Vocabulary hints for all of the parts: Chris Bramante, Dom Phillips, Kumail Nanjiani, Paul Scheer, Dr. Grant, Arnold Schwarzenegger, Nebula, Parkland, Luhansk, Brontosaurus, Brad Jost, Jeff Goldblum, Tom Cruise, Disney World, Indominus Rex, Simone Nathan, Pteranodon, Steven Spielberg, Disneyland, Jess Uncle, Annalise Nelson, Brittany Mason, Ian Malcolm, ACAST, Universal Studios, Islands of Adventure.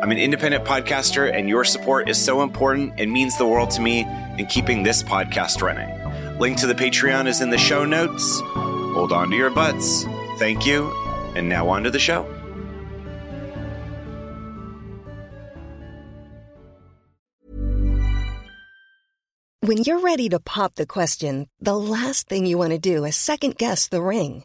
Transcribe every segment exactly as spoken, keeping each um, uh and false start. I'm an independent podcaster, and your support is so important and means the world to me in keeping this podcast running. Link to the Patreon is in the show notes. Hold on to your butts. Thank you, and now on to the show. When you're ready to pop the question, the last thing you want to do is second-guess the ring.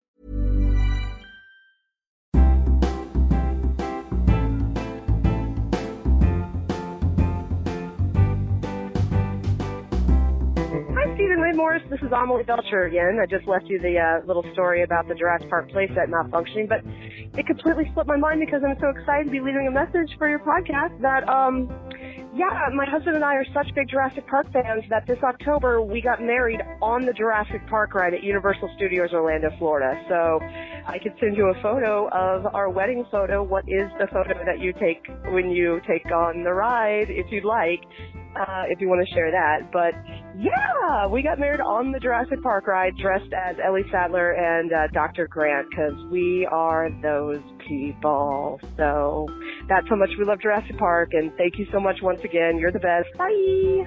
Morris, this is Amelie Belcher again. I just left you the uh, little story about the Jurassic Park playset not functioning, but it completely slipped my mind because I'm so excited to be leaving a message for your podcast that, um, yeah, my husband and I are such big Jurassic Park fans that this October we got married on the Jurassic Park ride at Universal Studios Orlando, Florida. So I could send you a photo of our wedding photo. What is the photo that you take when you take on the ride, if you'd like? Uh, if you want to share that. But yeah, we got married on the Jurassic Park ride dressed as Ellie Sattler and uh, Doctor Grant because we are those people. So that's how much we love Jurassic Park, and thank you so much once again. You're the best. Bye.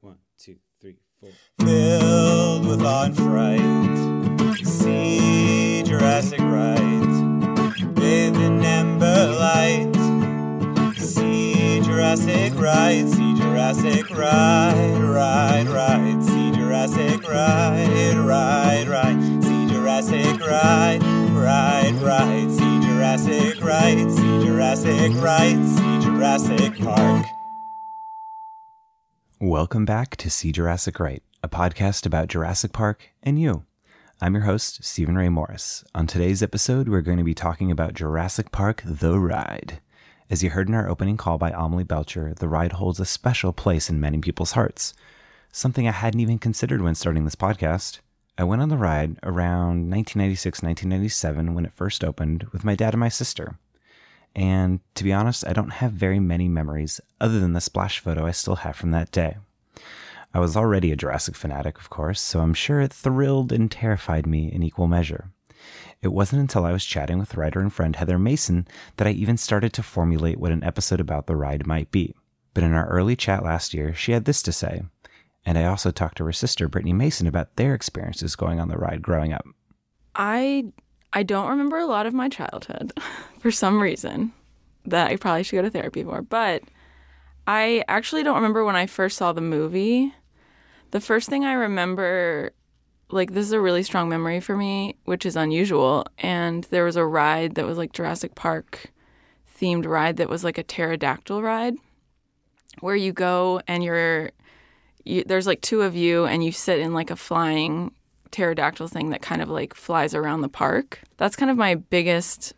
One, two, three, four. Filled with odd fright, see Jurassic Right. Bathed in amber light, see Jurassic Right. See Jurassic Right, right, right. See Jurassic Right, right, right. See Jurassic Right, right, right. See Jurassic Right. See Jurassic Right. See Jurassic Park. Welcome back to See Jurassic Right, a podcast about Jurassic Park and you. I'm your host, Steven Ray Morris. On today's episode, we're going to be talking about Jurassic Park The Ride. As you heard in our opening call by Amelie Belcher, the ride holds a special place in many people's hearts, something I hadn't even considered when starting this podcast. I went on the ride around nineteen ninety-six, nineteen ninety-seven when it first opened with my dad and my sister. And to be honest, I don't have very many memories other than the splash photo I still have from that day. I was already a Jurassic fanatic, of course, so I'm sure it thrilled and terrified me in equal measure. It wasn't until I was chatting with writer and friend Heather Mason that I even started to formulate what an episode about the ride might be. But in our early chat last year, she had this to say, and I also talked to her sister Brittany Mason about their experiences going on the ride growing up. I I don't remember a lot of my childhood for some reason that I probably should go to therapy for, but I actually don't remember when I first saw the movie. The first thing I remember like, this is a really strong memory for me, which is unusual. And there was a ride that was like Jurassic Park themed ride that was like a pterodactyl ride where you go and you're, you, there's like two of you and you sit in like a flying pterodactyl thing that kind of like flies around the park. That's kind of my biggest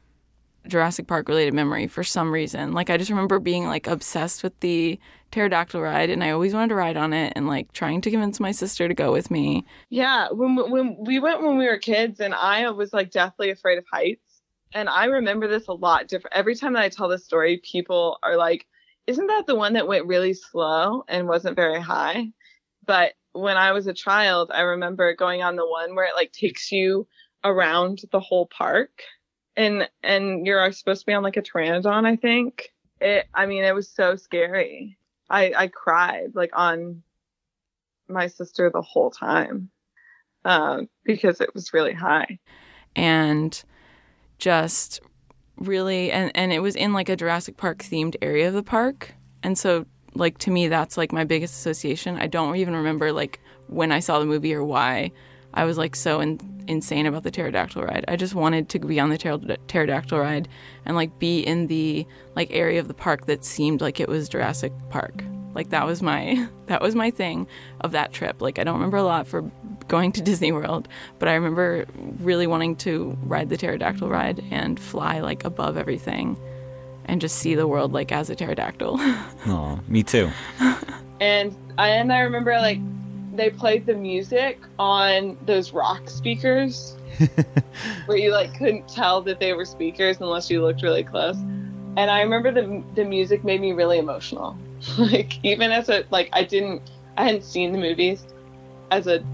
Jurassic Park related memory for some reason. Like, I just remember being like obsessed with the pterodactyl ride, and I always wanted to ride on it, and like trying to convince my sister to go with me. Yeah, when when we went when we were kids, and I was like deathly afraid of heights, and I remember this a lot different. Every time that I tell this story, people are like, "Isn't that the one that went really slow and wasn't very high?" But when I was a child, I remember going on the one where it like takes you around the whole park. And and you're supposed to be on like a Pteranodon, I think. It. I mean, it was so scary. I, I cried like on my sister the whole time um, because it was really high. And just really, and, and it was in like a Jurassic Park themed area of the park. And so like to me, that's like my biggest association. I don't even remember like when I saw the movie or why I was like so in, insane about the pterodactyl ride. I just wanted to be on the pter- pterodactyl ride and like be in the like area of the park that seemed like it was Jurassic Park. Like that was my that was my thing of that trip. Like I don't remember a lot for going to Disney World, but I remember really wanting to ride the pterodactyl ride and fly like above everything and just see the world like as a pterodactyl. Aw, me too. and I and I remember like they played the music on those rock speakers where you like couldn't tell that they were speakers unless you looked really close. And I remember the the music made me really emotional. Like even as a, like I didn't, I hadn't seen the movies as a,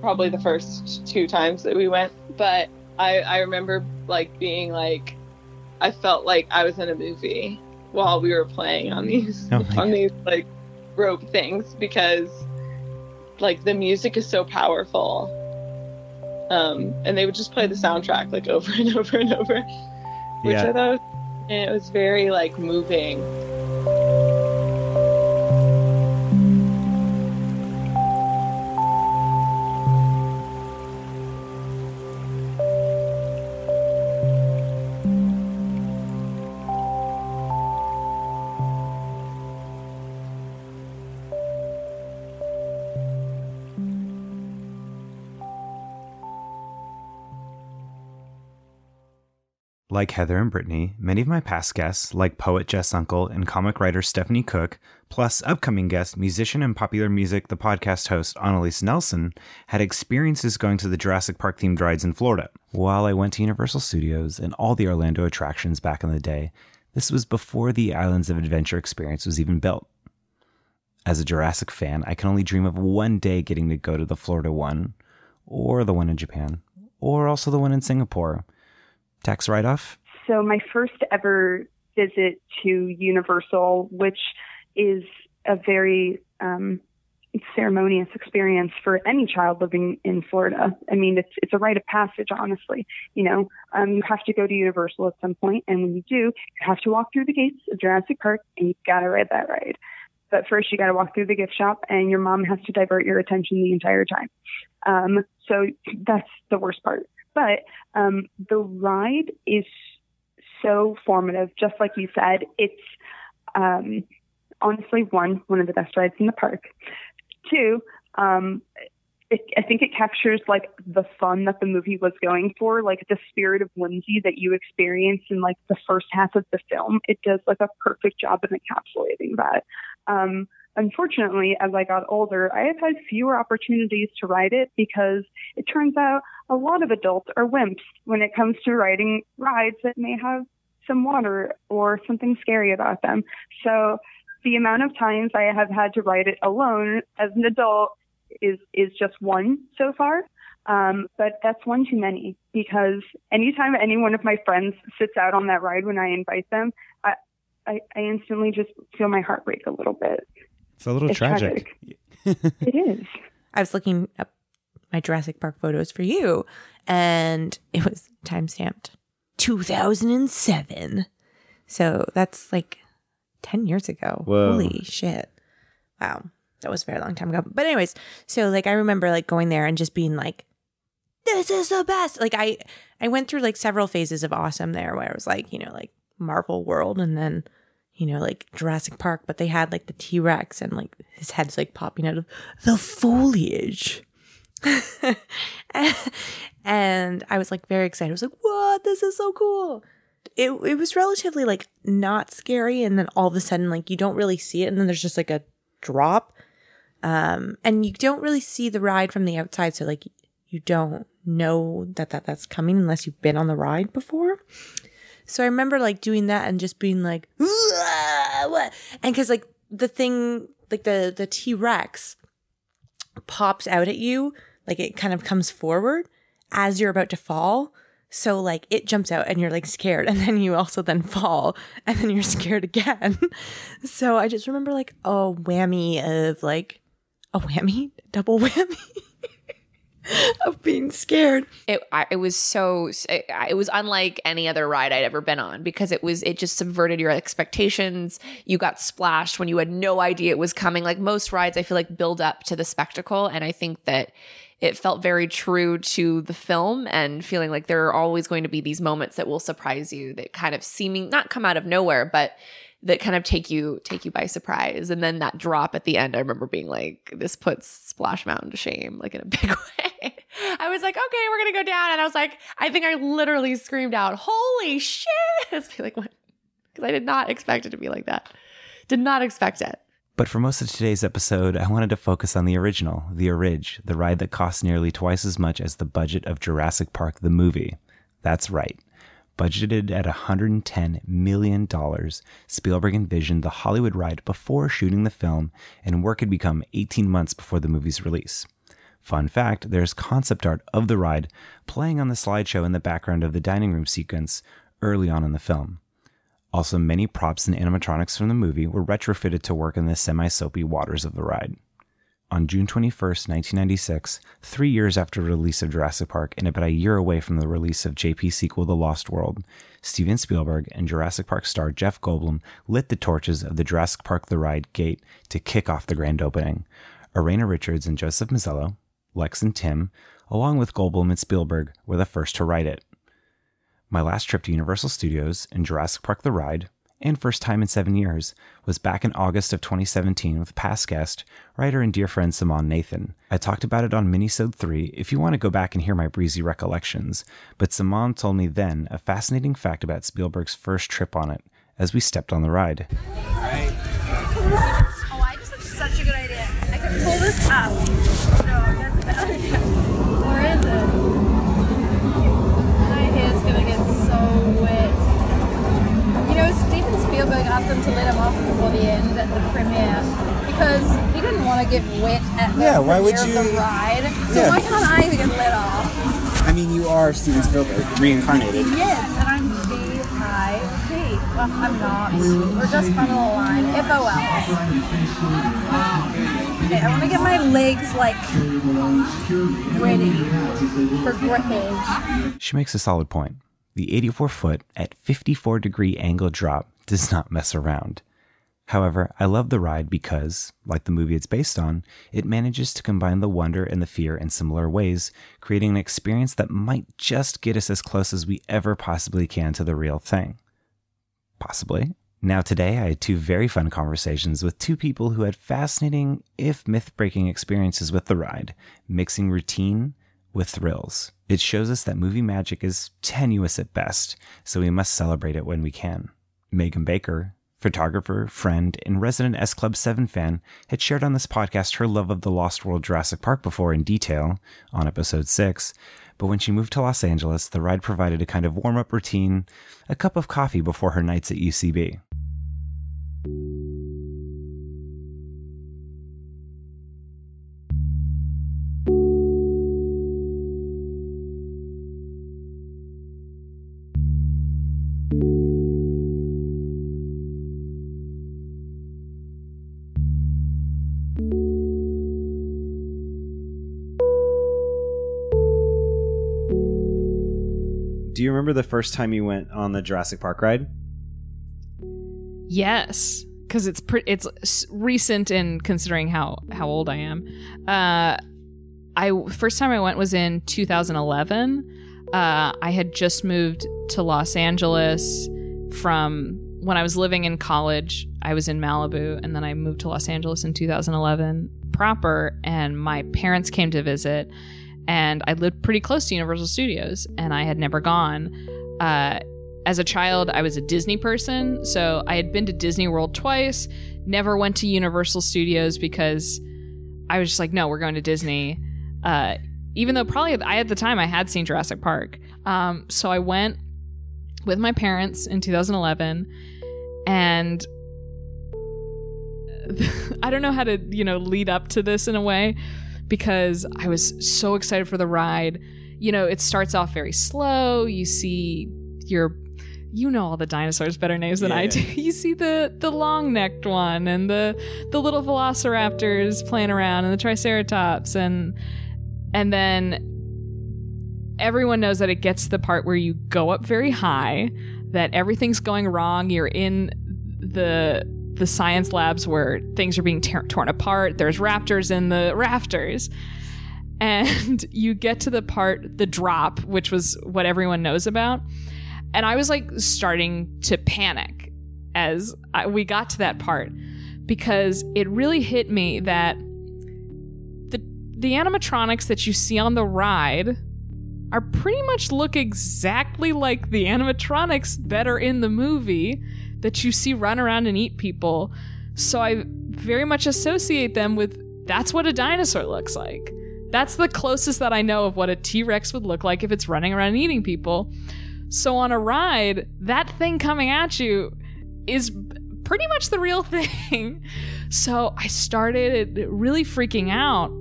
probably the first two times that we went. But I, I remember like being like, I felt like I was in a movie while we were playing on these, oh on these like rope things, because like the music is so powerful, um, and they would just play the soundtrack like over and over and over, which yeah. I thought was, and it was very like moving. Like Heather and Brittany, many of my past guests, like poet Jess Uncle and comic writer Stephanie Cook, plus upcoming guest, musician and Popular Music the Podcast host Annalise Nelson, had experiences going to the Jurassic Park-themed rides in Florida. While I went to Universal Studios and all the Orlando attractions back in the day, this was before the Islands of Adventure experience was even built. As a Jurassic fan, I can only dream of one day getting to go to the Florida one, or the one in Japan, or also the one in Singapore. Tax write-off? So my first ever visit to Universal, which is a very um, ceremonious experience for any child living in Florida. I mean, it's it's a rite of passage, honestly. You know, um, you have to go to Universal at some point, and when you do, you have to walk through the gates of Jurassic Park, and you've got to ride that ride. But first, you got to walk through the gift shop, and your mom has to divert your attention the entire time. Um, so that's the worst part. But um, the ride is so formative, just like you said. It's um, honestly, one, one of the best rides in the park. Two, um, it, I think it captures like the fun that the movie was going for, like the spirit of whimsy that you experience in like the first half of the film. It does like a perfect job of encapsulating that. Um, Unfortunately, as I got older, I have had fewer opportunities to ride it because it turns out a lot of adults are wimps when it comes to riding rides that may have some water or something scary about them. So the amount of times I have had to ride it alone as an adult is is just one so far. Um, but that's one too many, because anytime any one of my friends sits out on that ride when I invite them, I, I, I instantly just feel my heart rate a little bit. It's a little it's tragic. tragic. It is. I was looking up my Jurassic Park photos for you, and it was timestamped two thousand seven. So that's like ten years ago. Whoa. Holy shit. Wow. That was a very long time ago. But anyways, so like I remember like going there and just being like this is the best. Like I, I went through like several phases of awesome there where I was like, you know, like Marvel World and then, you know, like Jurassic Park, but they had like the T-Rex and like his head's like popping out of the foliage. And I was like very excited. I was like, what? This is so cool. It it was relatively like not scary. And then all of a sudden, like you don't really see it. And then there's just like a drop. Um, and you don't really see the ride from the outside. So like you don't know that, that that's coming unless you've been on the ride before. So I remember like doing that and just being like, what? And because like the thing, like the, the T-Rex pops out at you. Like it kind of comes forward as you're about to fall. So like it jumps out and you're like scared, and then you also then fall and then you're scared again. So I just remember like a whammy of like a whammy, double whammy of being scared. It it was so it, it was unlike any other ride I'd ever been on because it was it just subverted your expectations. You got splashed when you had no idea it was coming. Like most rides, I feel like build up to the spectacle, and I think that it felt very true to the film and feeling like there are always going to be these moments that will surprise you that kind of seeming not come out of nowhere, but that kind of take you take you by surprise. And then that drop at the end, I remember being like, this puts Splash Mountain to shame, like in a big way. I was like, okay, we're going to go down. And I was like, I think I literally screamed out, holy shit. It's like, what? Because I did not expect it to be like that. Did not expect it. But for most of today's episode, I wanted to focus on the original, the Orig, the ride that costs nearly twice as much as the budget of Jurassic Park the movie. That's right. Budgeted at one hundred ten million dollars, Spielberg envisioned the Hollywood ride before shooting the film, and work had become eighteen months before the movie's release. Fun fact, there's concept art of the ride playing on the slideshow in the background of the dining room sequence early on in the film. Also, many props and animatronics from the movie were retrofitted to work in the semi-soapy waters of the ride. On June twenty-first, nineteen ninety-six, three years after the release of Jurassic Park and about a year away from the release of J P's sequel The Lost World, Steven Spielberg and Jurassic Park star Jeff Goldblum lit the torches of the Jurassic Park The Ride gate to kick off the grand opening. Irena Richards and Joseph Mazzello, Lex and Tim, along with Goldblum and Spielberg, were the first to ride it. My last trip to Universal Studios and Jurassic Park The Ride, and first time in seven years, was back in August of twenty seventeen with past guest, writer and dear friend Simone Nathan. I talked about it on Minisode three if you want to go back and hear my breezy recollections, but Simone told me then a fascinating fact about Spielberg's first trip on it as we stepped on the ride. All right. Oh, I just had such a good idea. I can pull this up. No, that's a bad idea. Where is it? Spielberg asked them to let him off before the end at the premiere because he didn't want to get wet at the yeah, why would you... of the ride. So yeah. Why can't I get let off? I mean, you are Steven Spielberg reincarnated. Yes, and I'm V I P. Well, I'm not. We're just fun little line. F O L. Okay, I want to get my legs like ready for grippage. She makes a solid point. The eighty-four foot at fifty-four degree angle drop does not mess around. However, I love the ride because, like the movie it's based on, it manages to combine the wonder and the fear in similar ways, creating an experience that might just get us as close as we ever possibly can to the real thing. Possibly. Now today, I had two very fun conversations with two people who had fascinating, if myth-breaking experiences with the ride, mixing routine with thrills. It shows us that movie magic is tenuous at best, so we must celebrate it when we can. Megan Baker, photographer, friend, and resident S Club seven fan, had shared on this podcast her love of the Lost World Jurassic Park before in detail on episode six, but when she moved to Los Angeles, the ride provided a kind of warm-up routine, a cup of coffee before her nights at U C B. Do you remember the first time you went on the Jurassic Park ride? Yes, because it's pre- it's recent in considering how, how old I am. Uh, I first time I went was in two thousand eleven. Uh, I had just moved to Los Angeles from when I was living in college. I was in Malibu, and then I moved to Los Angeles in two thousand eleven proper, and my parents came to visit, and I lived pretty close to Universal Studios, and I had never gone. Uh, as a child, I was a Disney person, so I had been to Disney World twice, never went to Universal Studios because I was just like, no, we're going to Disney. Uh, even though probably I, at the time I had seen Jurassic Park. Um, so I went with my parents in two thousand eleven, and I don't know how to, you know, lead up to this in a way, because I was so excited for the ride. You know, it starts off very slow. You see your, you know, all the dinosaurs better names than yeah. I do. You see the the long-necked one and the the little velociraptors playing around and the triceratops, and and then everyone knows that it gets to the part where you go up very high, that everything's going wrong. You're in the the science labs where things are being t- torn apart. There's raptors in the rafters. And you get to the part, the drop, which was what everyone knows about. And I was like starting to panic as I, we got to that part, because it really hit me that the the animatronics that you see on the ride are pretty much look exactly like the animatronics that are in the movie that you see run around and eat people. So I very much associate them with, that's what a dinosaur looks like. That's the closest that I know of what a T-Rex would look like if it's running around and eating people. So on a ride, that thing coming at you is pretty much the real thing. So I started really freaking out.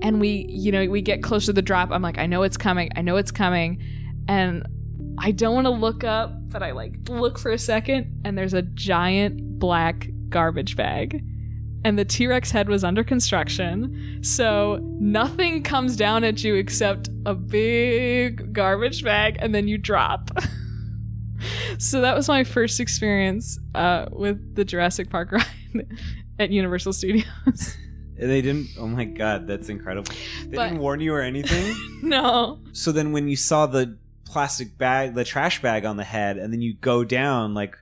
And we, you know, we get close to the drop. I'm like, I know it's coming. I know it's coming. And I don't want to look up, but I like look for a second, and there's a giant black garbage bag. And the T-Rex head was under construction, so nothing comes down at you except a big garbage bag, and then you drop. So that was my first experience uh, with the Jurassic Park ride at Universal Studios. They didn't... Oh my god, that's incredible. They but, didn't warn you or anything? No. So then when you saw the plastic bag, the trash bag on the head, and then you go down, like,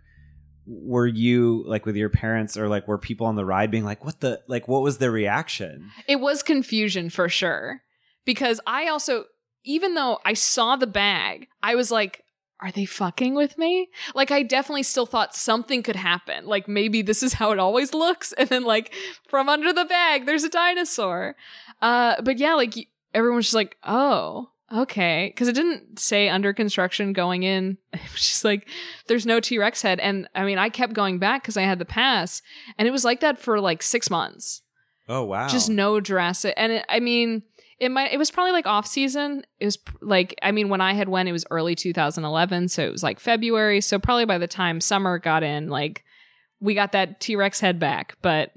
were you, like, with your parents, or, like, were people on the ride being like, what the... Like, what was their reaction? It was confusion for sure. Because I also... Even though I saw the bag, I was like, are they fucking with me? Like, I definitely still thought something could happen. Like, maybe this is how it always looks. And then, like, from under the bag, there's a dinosaur. Uh, but yeah, like, everyone's just like, oh, okay. Because it didn't say under construction going in. It was just like, there's no T-Rex head. And, I mean, I kept going back because I had the pass. And it was like that for, like, six months. Oh, wow. Just no Jurassic. And, it, I mean... It might. It was probably like off season. It was like, I mean, when I had went, it was early two thousand eleven, so it was like February. So probably by the time summer got in, like, we got that T-Rex head back. But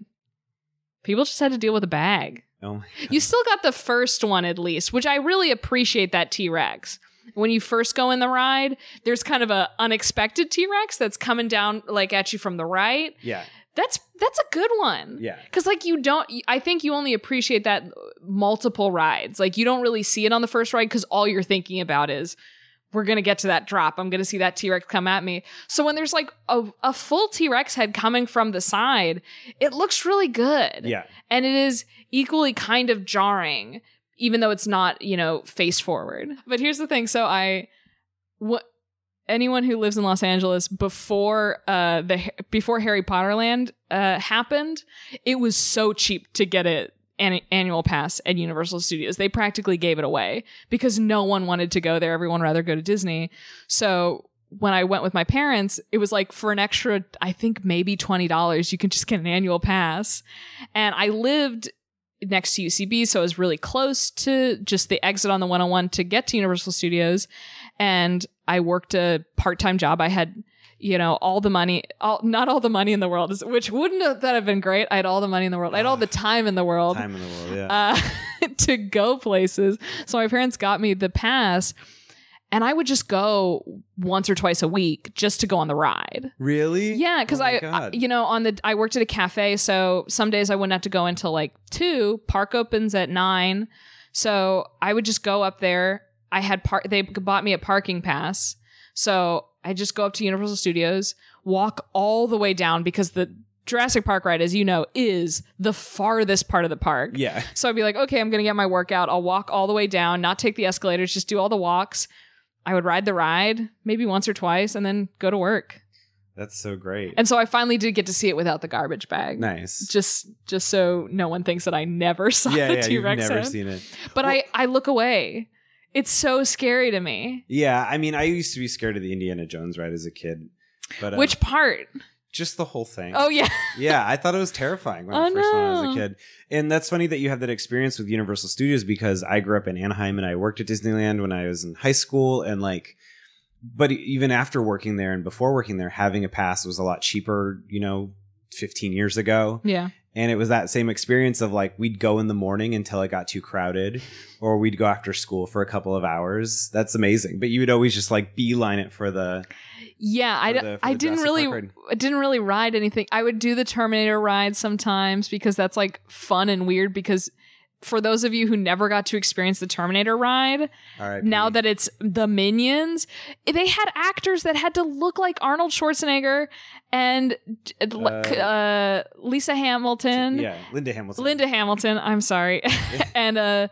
people just had to deal with a bag. Oh my God. You still got the first one at least, which I really appreciate that T-Rex. When you first go in the ride, there's kind of a unexpected T-Rex that's coming down like at you from the right. Yeah. That's that's a good one. Yeah. Because, like, you don't... I think you only appreciate that multiple rides. Like, you don't really see it on the first ride because all you're thinking about is, we're going to get to that drop. I'm going to see that T-Rex come at me. So when there's, like, a, a full T-Rex head coming from the side, it looks really good. Yeah. And it is equally kind of jarring, even though it's not, you know, face forward. But here's the thing. So I... what. Anyone who lives in Los Angeles before uh, the before Harry Potter Land uh, happened, it was so cheap to get an an annual pass at Universal Studios. They practically gave it away because no one wanted to go there. Everyone rather go to Disney. So when I went with my parents, it was like for an extra, I think maybe twenty dollars, you can just get an annual pass. And I lived next to U C B, so I was really close to just the exit on the one oh one to get to Universal Studios. And I worked a part-time job. I had, you know, all the money, all, not all the money in the world, which wouldn't have, that have been great. I had all the money in the world. I had all the time in the world. Time in the world, yeah. Uh, to go places. So my parents got me the pass, and I would just go once or twice a week just to go on the ride. Really? Yeah, because oh I, I, you know, on the I worked at a cafe, so some days I wouldn't have to go until like two. Park opens at nine. So I would just go up there. I had par- they bought me a parking pass. So I just go up to Universal Studios, walk all the way down because the Jurassic Park ride, as you know, is the farthest part of the park. Yeah. So I'd be like, okay, I'm going to get my workout. I'll walk all the way down, not take the escalators, just do all the walks. I would ride the ride maybe once or twice and then go to work. That's so great. And so I finally did get to see it without the garbage bag. Nice. Just just so no one thinks that I never saw yeah, the yeah, T-Rex. You've never head. Seen it. But well, I, I look away. It's so scary to me. Yeah. I mean, I used to be scared of the Indiana Jones ride as a kid. But uh, which part? Just the whole thing. Oh, yeah. Yeah. I thought it was terrifying when oh, I first no. saw it as a kid. And that's funny that you have that experience with Universal Studios because I grew up in Anaheim and I worked at Disneyland when I was in high school and like... But even after working there and before working there, having a pass was a lot cheaper, you know, fifteen years ago. Yeah. And it was that same experience of like, we'd go in the morning until it got too crowded or we'd go after school for a couple of hours. That's amazing. But you would always just like beeline it for the... Yeah, for I, d- the, I didn't really I didn't really ride anything. I would do the Terminator ride sometimes because that's like fun and weird because... For those of you who never got to experience the Terminator ride, right, now that it's the Minions, they had actors that had to look like Arnold Schwarzenegger and uh, uh, Lisa Hamilton. Yeah, Linda Hamilton. Linda Hamilton, I'm sorry. and a uh,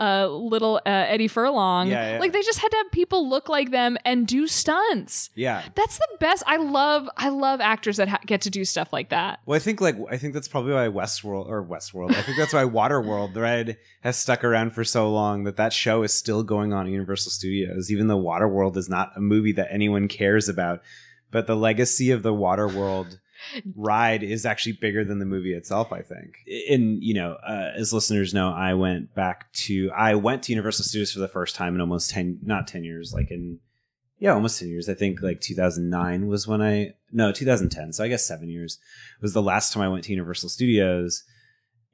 uh, little uh, Eddie Furlong. Yeah, yeah. Like they just had to have people look like them and do stunts. Yeah. That's the best. I love I love actors that ha- get to do stuff like that. Well, I think like I think that's probably why Westworld or Westworld. I think that's why Waterworld, the ride has stuck around for so long that that show is still going on at Universal Studios, even though Waterworld is not a movie that anyone cares about. But the legacy of the Waterworld ride is actually bigger than the movie itself, I think. And, you know, uh, as listeners know, I went back to, I went to Universal Studios for the first time in almost ten, not ten years, like in, yeah, almost ten years. I think like two thousand nine was when I, no, two thousand ten. So I guess seven years was the last time I went to Universal Studios.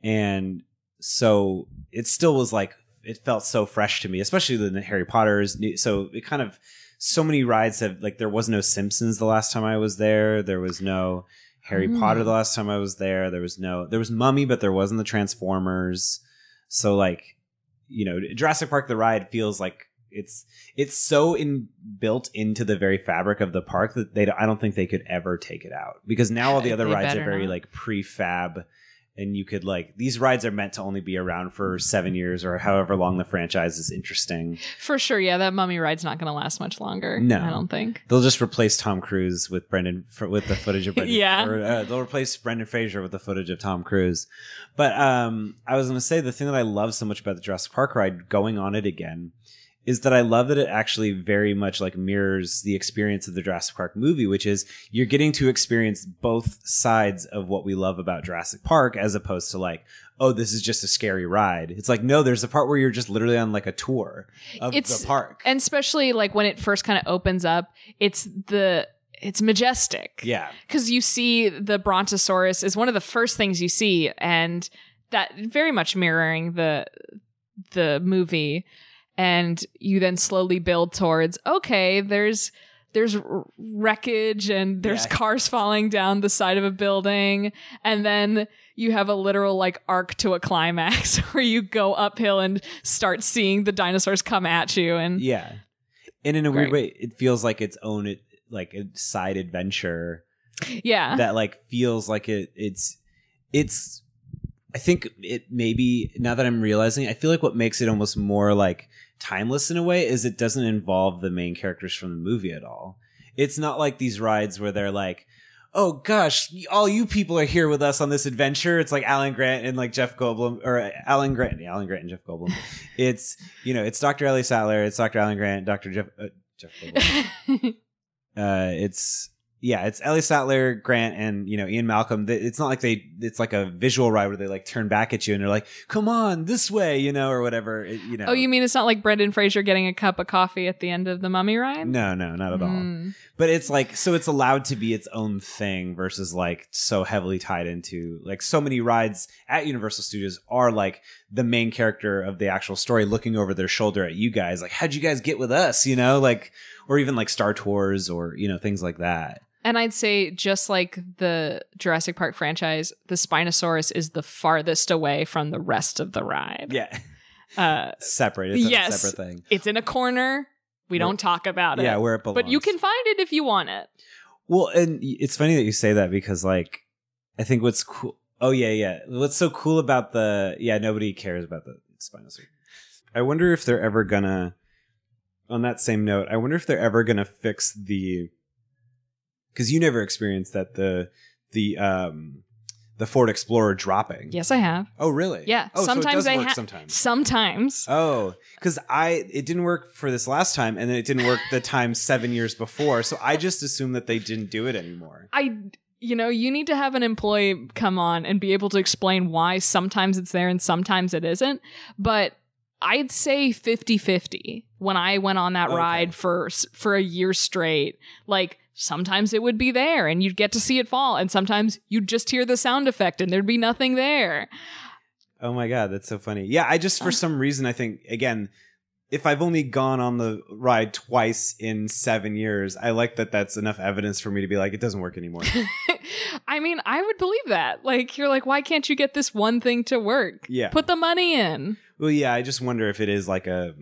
And so it still was like, it felt so fresh to me, especially the Harry Potter's. So it kind of, so many rides have like there was no Simpsons the last time I was there. There was no Harry mm. Potter the last time I was there. There was no there was Mummy, but there wasn't the Transformers. So like, you know, Jurassic Park the ride feels like it's it's so in built into the very fabric of the park that they I don't think they could ever take it out because now all the other they rides are very not. Like prefab. And you could like, these rides are meant to only be around for seven years or however long the franchise is interesting. For sure. Yeah. That Mummy ride's not going to last much longer. No. I don't think. They'll just replace Tom Cruise with Brendan, with the footage of Brendan. yeah. Or, uh, they'll replace Brendan Fraser with the footage of Tom Cruise. But um, I was going to say the thing that I love so much about the Jurassic Park ride going on it again is that I love that it actually very much like mirrors the experience of the Jurassic Park movie, which is you're getting to experience both sides of what we love about Jurassic Park as opposed to like, oh, this is just a scary ride. It's like, no, there's a part where you're just literally on like a tour of it's, the park. And especially like when it first kind of opens up, it's the... It's majestic. Yeah. Because you see the Brontosaurus is one of the first things you see and that very much mirroring the the movie. And you then slowly build towards, okay, there's there's wreckage and there's yeah. cars falling down the side of a building. And then you have a literal like arc to a climax where you go uphill and start seeing the dinosaurs come at you. And yeah. And in a great. weird way, it feels like its own like a side adventure. Yeah. That like feels like it it's it's I think it maybe now that I'm realizing, I feel like what makes it almost more like timeless in a way is it doesn't involve the main characters from the movie at all. It's not like these rides where they're like, oh gosh, all you people are here with us on this adventure. It's like Alan Grant and like Jeff Goldblum or Alan Grant, Alan Grant and Jeff Goldblum. It's, you know, it's Doctor Ellie Sattler. It's Doctor Alan Grant, Doctor Jeff, uh, Jeff Goldblum. uh, it's, Yeah, it's Ellie Sattler, Grant, and, you know, Ian Malcolm. It's not like they, it's like a visual ride where they like turn back at you and they're like, come on, this way, you know, or whatever, it, you know. Oh, you mean it's not like Brendan Fraser getting a cup of coffee at the end of the Mummy ride? No, no, not at mm. all. But it's like, so it's allowed to be its own thing versus like so heavily tied into, like so many rides at Universal Studios are like the main character of the actual story looking over their shoulder at you guys. Like, how'd you guys get with us, you know, like, or even like Star Tours or, you know, things like that. And I'd say just like the Jurassic Park franchise, the Spinosaurus is the farthest away from the rest of the ride. Yeah. Uh, separate. It's yes, a separate thing. It's in a corner. We we're, don't talk about it. Yeah, where it belongs. But you can find it if you want it. Well, and it's funny that you say that because, like, I think what's cool. Oh, yeah, yeah. What's so cool about the... Yeah, nobody cares about the spinal suit. I wonder if they're ever gonna... On that same note, I wonder if they're ever gonna fix the... Because you never experienced that, the the um, the Ford Explorer dropping. Yes, I have. Oh, really? Yeah. Oh, sometimes so it does I work ha- sometimes. Sometimes. Oh, because I it didn't work for this last time, and then it didn't work the time seven years before. So I just assumed that they didn't do it anymore. I... You know, you need to have an employee come on and be able to explain why sometimes it's there and sometimes it isn't. But I'd say fifty-fifty when I went on that okay. ride for for a year straight. Like, sometimes it would be there and you'd get to see it fall. And sometimes you'd just hear the sound effect and there'd be nothing there. Oh, my God. That's so funny. Yeah, I just for some reason, I think, again... If I've only gone on the ride twice in seven years, I like that that's enough evidence for me to be like, it doesn't work anymore. I mean, I would believe that. Like, you're like, why can't you get this one thing to work? Yeah. Put the money in. Well, yeah, I just wonder if it is like a...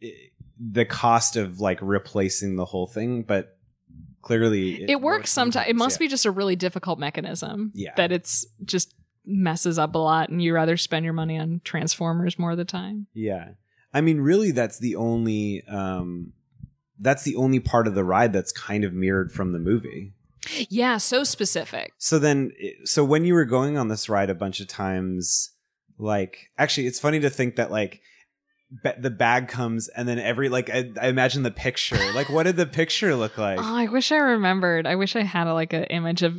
It, the cost of like replacing the whole thing, but clearly... It, it works, works sometimes. sometimes. It must yeah. be just a really difficult mechanism. Yeah. That it's just messes up a lot and you rather spend your money on Transformers more of the time. Yeah. I mean, really, that's the only um, that's the only part of the ride that's kind of mirrored from the movie. Yeah, so specific. So then, so when you were going on this ride a bunch of times, like, actually, it's funny to think that, like, be- the bag comes and then every, like, I, I imagine the picture. Like, what did the picture look like? Oh, I wish I remembered. I wish I had, a, like, an image of,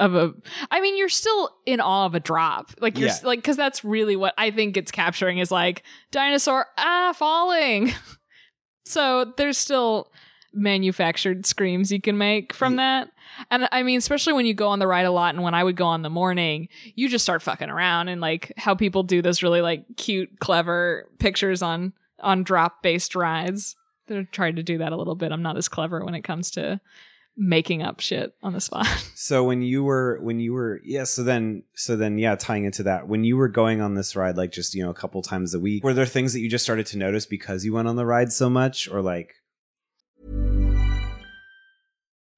of a... I mean, you're still in awe of a drop. Like, you're yeah. like, because that's really what I think it's capturing is, like, dinosaur, ah, falling. So there's still manufactured screams you can make from that. And I mean, especially when you go on the ride a lot, and when I would go on the morning, you just start fucking around and like how people do those really like cute, clever pictures on on drop based rides. They're trying to do that a little bit. I'm not as clever when it comes to making up shit on the spot. So when you were when you were yeah, so then so then yeah, tying into that, when you were going on this ride, like just, you know, a couple times a week, were there things that you just started to notice because you went on the ride so much, or like...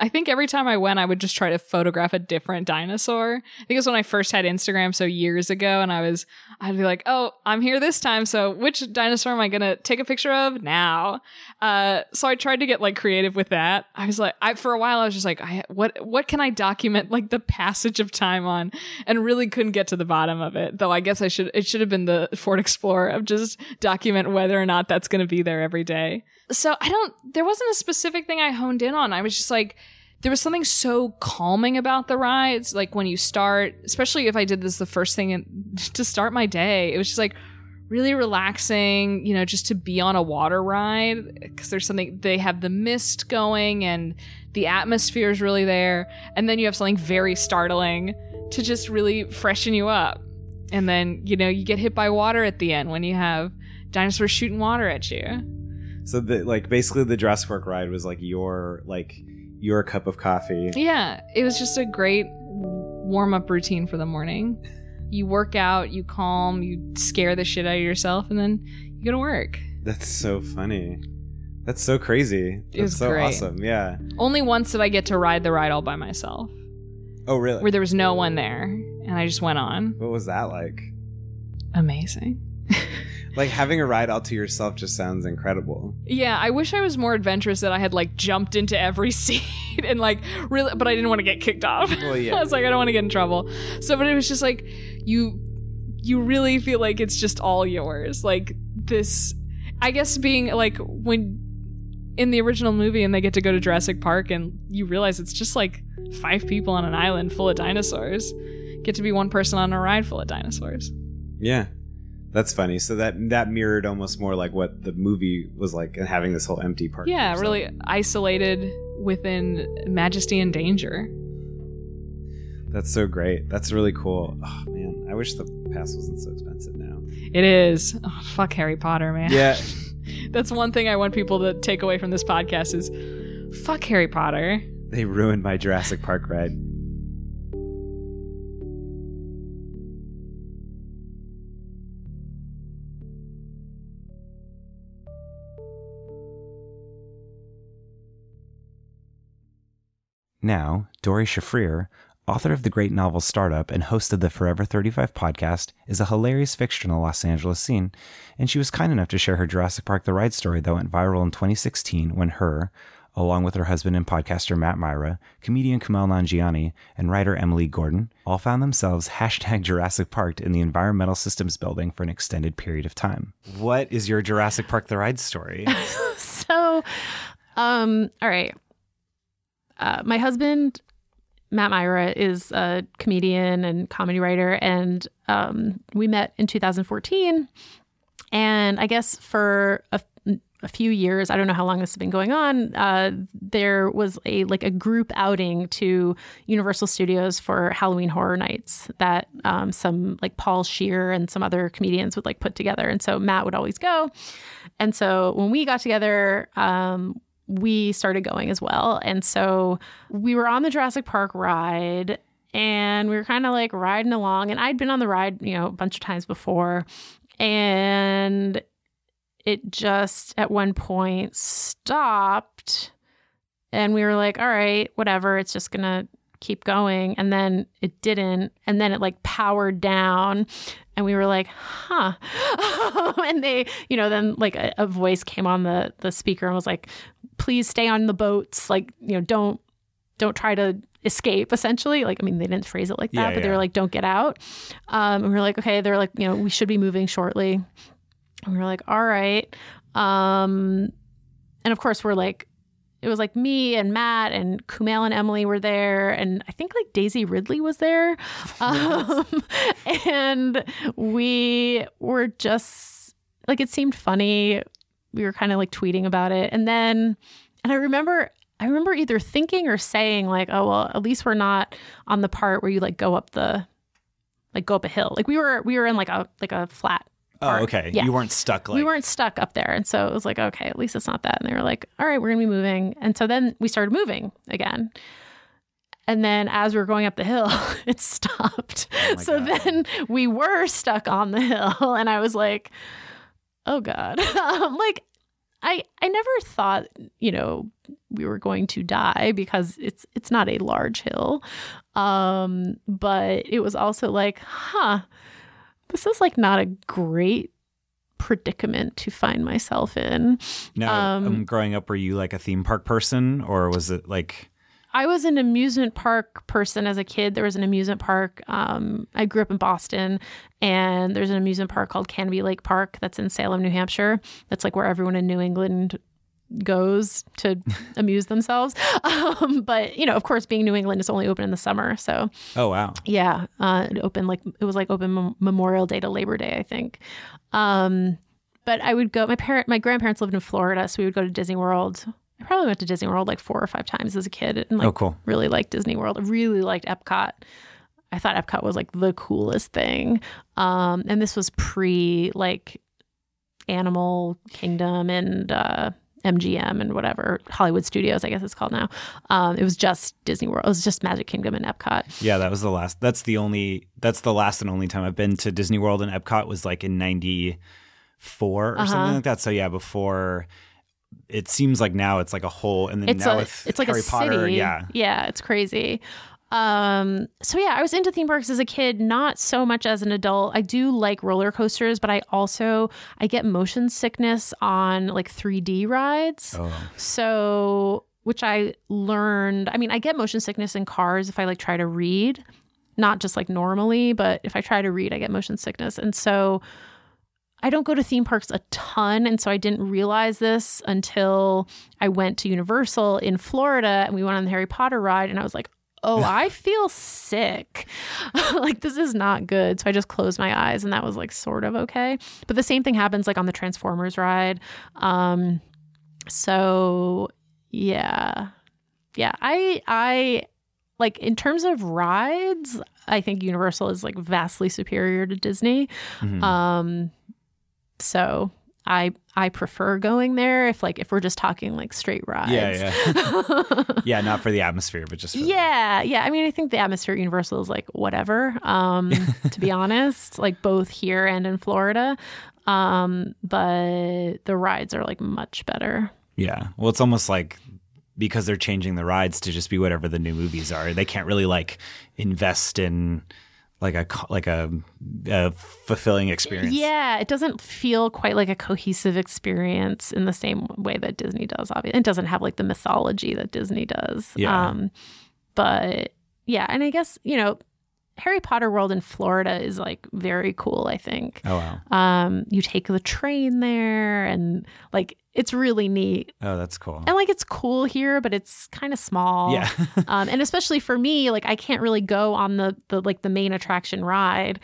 I think every time I went, I would just try to photograph a different dinosaur. I think it was when I first had Instagram, so years ago, and I was, I'd be like, oh, I'm here this time, so which dinosaur am I going to take a picture of now? Uh, so I tried to get, like, creative with that. I was like, I for a while, I was just like, I, what what can I document, like, the passage of time on? And really couldn't get to the bottom of it, though I guess I should, it should have been the Ford Explorer of just document whether or not that's going to be there every day. So I don't, there wasn't a specific thing I honed in on. I was just like, there was something so calming about the rides. Like when you start, especially if I did this the first thing in, to start my day, it was just like really relaxing, you know, just to be on a water ride because there's something, they have the mist going and the atmosphere is really there. And then you have something very startling to just really freshen you up. And then, you know, you get hit by water at the end when you have dinosaurs shooting water at you. So the, like basically the Jurassic World ride was like your like your cup of coffee. Yeah, it was just a great warm up routine for the morning. You work out, you calm, you scare the shit out of yourself, and then you go to work. That's so funny. That's so crazy. That's it was so great. Awesome. Yeah. Only once did I get to ride the ride all by myself. Oh really? Where there was no one there, and I just went on. What was that like? Amazing. Like, having a ride all to yourself just sounds incredible. Yeah, I wish I was more adventurous, that I had, like, jumped into every seat and, like, really, but I didn't want to get kicked off. Well, yeah. I was like, I don't want to get in trouble. So, but it was just, like, you, you really feel like it's just all yours. Like, this, I guess being, like, when, in the original movie and they get to go to Jurassic Park and you realize it's just, like, five people on an island full of dinosaurs get to be one person on a ride full of dinosaurs. Yeah. That's funny. So that that mirrored almost more like what the movie was like, and having this whole empty park. Yeah, really isolated within majesty and danger. That's so great. That's really cool. Oh, man. I wish the pass wasn't so expensive now. It is. Oh, fuck Harry Potter, man. Yeah. That's one thing I want people to take away from this podcast is, fuck Harry Potter. They ruined my Jurassic Park ride. Now, Dori Shafrir, author of the great novel Startup and host of the Forever thirty-five podcast, is a hilarious fiction in the Los Angeles scene, and she was kind enough to share her Jurassic Park The Ride story that went viral in twenty sixteen when her, along with her husband and podcaster Matt Mira, comedian Kumail Nanjiani, and writer Emily Gordon, all found themselves hashtag Jurassic Parked in the environmental systems building for an extended period of time. What is your Jurassic Park The Ride story? So, um, all right. Uh, my husband, Matt Mira, is a comedian and comedy writer, and um, we met in two thousand fourteen. And I guess for a, a few years, I don't know how long this has been going on, uh, there was a like a group outing to Universal Studios for Halloween Horror Nights that um, some like Paul Scheer and some other comedians would like put together. And so Matt would always go. And so when we got together, um, we started going as well. And so we were on the Jurassic Park ride and we were kind of like riding along. And I'd been on the ride, you know, a bunch of times before. And it just at one point stopped. And we were like, all right, whatever, it's just going to keep going. And then it didn't. And then it like powered down. And we were like, huh. And they, you know, then like a, a voice came on the, the speaker and was like, please stay on the boats. Like, you know, don't, don't try to escape, essentially. Like, I mean, they didn't phrase it like that, yeah, but yeah. They were like, don't get out. Um, and we were like, okay, they're like, you know, we should be moving shortly. And we were like, all right. Um, and of course we're like, it was like me and Matt and Kumail and Emily were there. And I think like Daisy Ridley was there. Um, yes. And we were just like, it seemed funny. We were kind of like tweeting about it. And then, and I remember, I remember either thinking or saying like, oh, well, at least we're not on the part where you like go up the, like go up a hill. Like we were, we were in like a, like a flat. Park. Oh, okay. Yeah. You weren't stuck. Like... We weren't stuck up there. And so it was like, okay, at least it's not that. And they were like, all right, we're going to be moving. And so then we started moving again. And then as we were going up the hill, it stopped. Oh so God. Then we were stuck on the hill. And I was like, oh God. um, like I, I never thought, you know, we were going to die because it's, it's not a large hill. Um, but it was also like, huh, this is like not a great predicament to find myself in. Now, um, um, growing up, were you like a theme park person, or was it like... I was an amusement park person as a kid. There was an amusement park. Um, I grew up in Boston, and there's an amusement park called Canby Lake Park that's in Salem, New Hampshire. That's like where everyone in New England goes to amuse themselves. Um, but, you know, of course, being New England, it's only open in the summer. So, oh, wow. Yeah. Uh, it opened like it was like open Memorial Day to Labor Day, I think. Um, but I would go my parent my grandparents lived in Florida, so we would go to Disney World. I probably went to Disney World like four or five times as a kid. And like, oh, cool. Really liked Disney World. I really liked Epcot. I thought Epcot was like the coolest thing. Um, and this was pre like Animal Kingdom and uh, M G M and whatever, Hollywood Studios, I guess it's called now. Um, it was just Disney World. It was just Magic Kingdom and Epcot. Yeah, that was the last. That's the only, that's the last and only time I've been to Disney World, and Epcot was like in ninety-four or uh-huh. something like that. So yeah, before... It seems like now it's like a whole, and then it's now a, with it's like Harry a Potter. City. Yeah. Yeah. It's crazy. Um, so yeah, I was into theme parks as a kid, not so much as an adult. I do like roller coasters, but I also, I get motion sickness on like three D rides. Oh. So, which I learned, I mean, I get motion sickness in cars if I like try to read, not just like normally, but if I try to read, I get motion sickness. And so I don't go to theme parks a ton. And so I didn't realize this until I went to Universal in Florida and we went on the Harry Potter ride and I was like, oh, I feel sick. Like, this is not good. So I just closed my eyes and that was like sort of okay. But the same thing happens like on the Transformers ride. Um, so yeah. Yeah. I, I like in terms of rides, I think Universal is like vastly superior to Disney. Mm-hmm. Um, so I, I prefer going there if like if we're just talking like straight rides. Yeah, yeah. Yeah, not for the atmosphere, but just for Yeah, the... yeah. I mean, I think the atmosphere at Universal is like whatever, um, to be honest, like both here and in Florida. Um, but the rides are like much better. Yeah. Well, it's almost like because they're changing the rides to just be whatever the new movies are, they can't really like invest in like a like a, a fulfilling experience. Yeah, it doesn't feel quite like a cohesive experience in the same way that Disney does, obviously. It doesn't have like the mythology that Disney does. Yeah. Um, but yeah, and I guess, you know, Harry Potter World in Florida is like very cool, I think. Oh, wow. Um, you take the train there and like it's really neat. Oh, that's cool. And like it's cool here, but it's kind of small. Yeah. um, and especially for me, like I can't really go on the, the like the main attraction ride.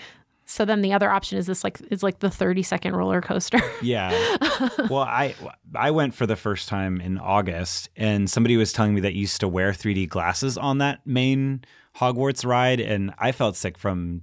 So then the other option is this like is like the thirty second roller coaster. Yeah. Well, I I went for the first time in August and somebody was telling me that you used to wear three D glasses on that main Hogwarts ride and I felt sick from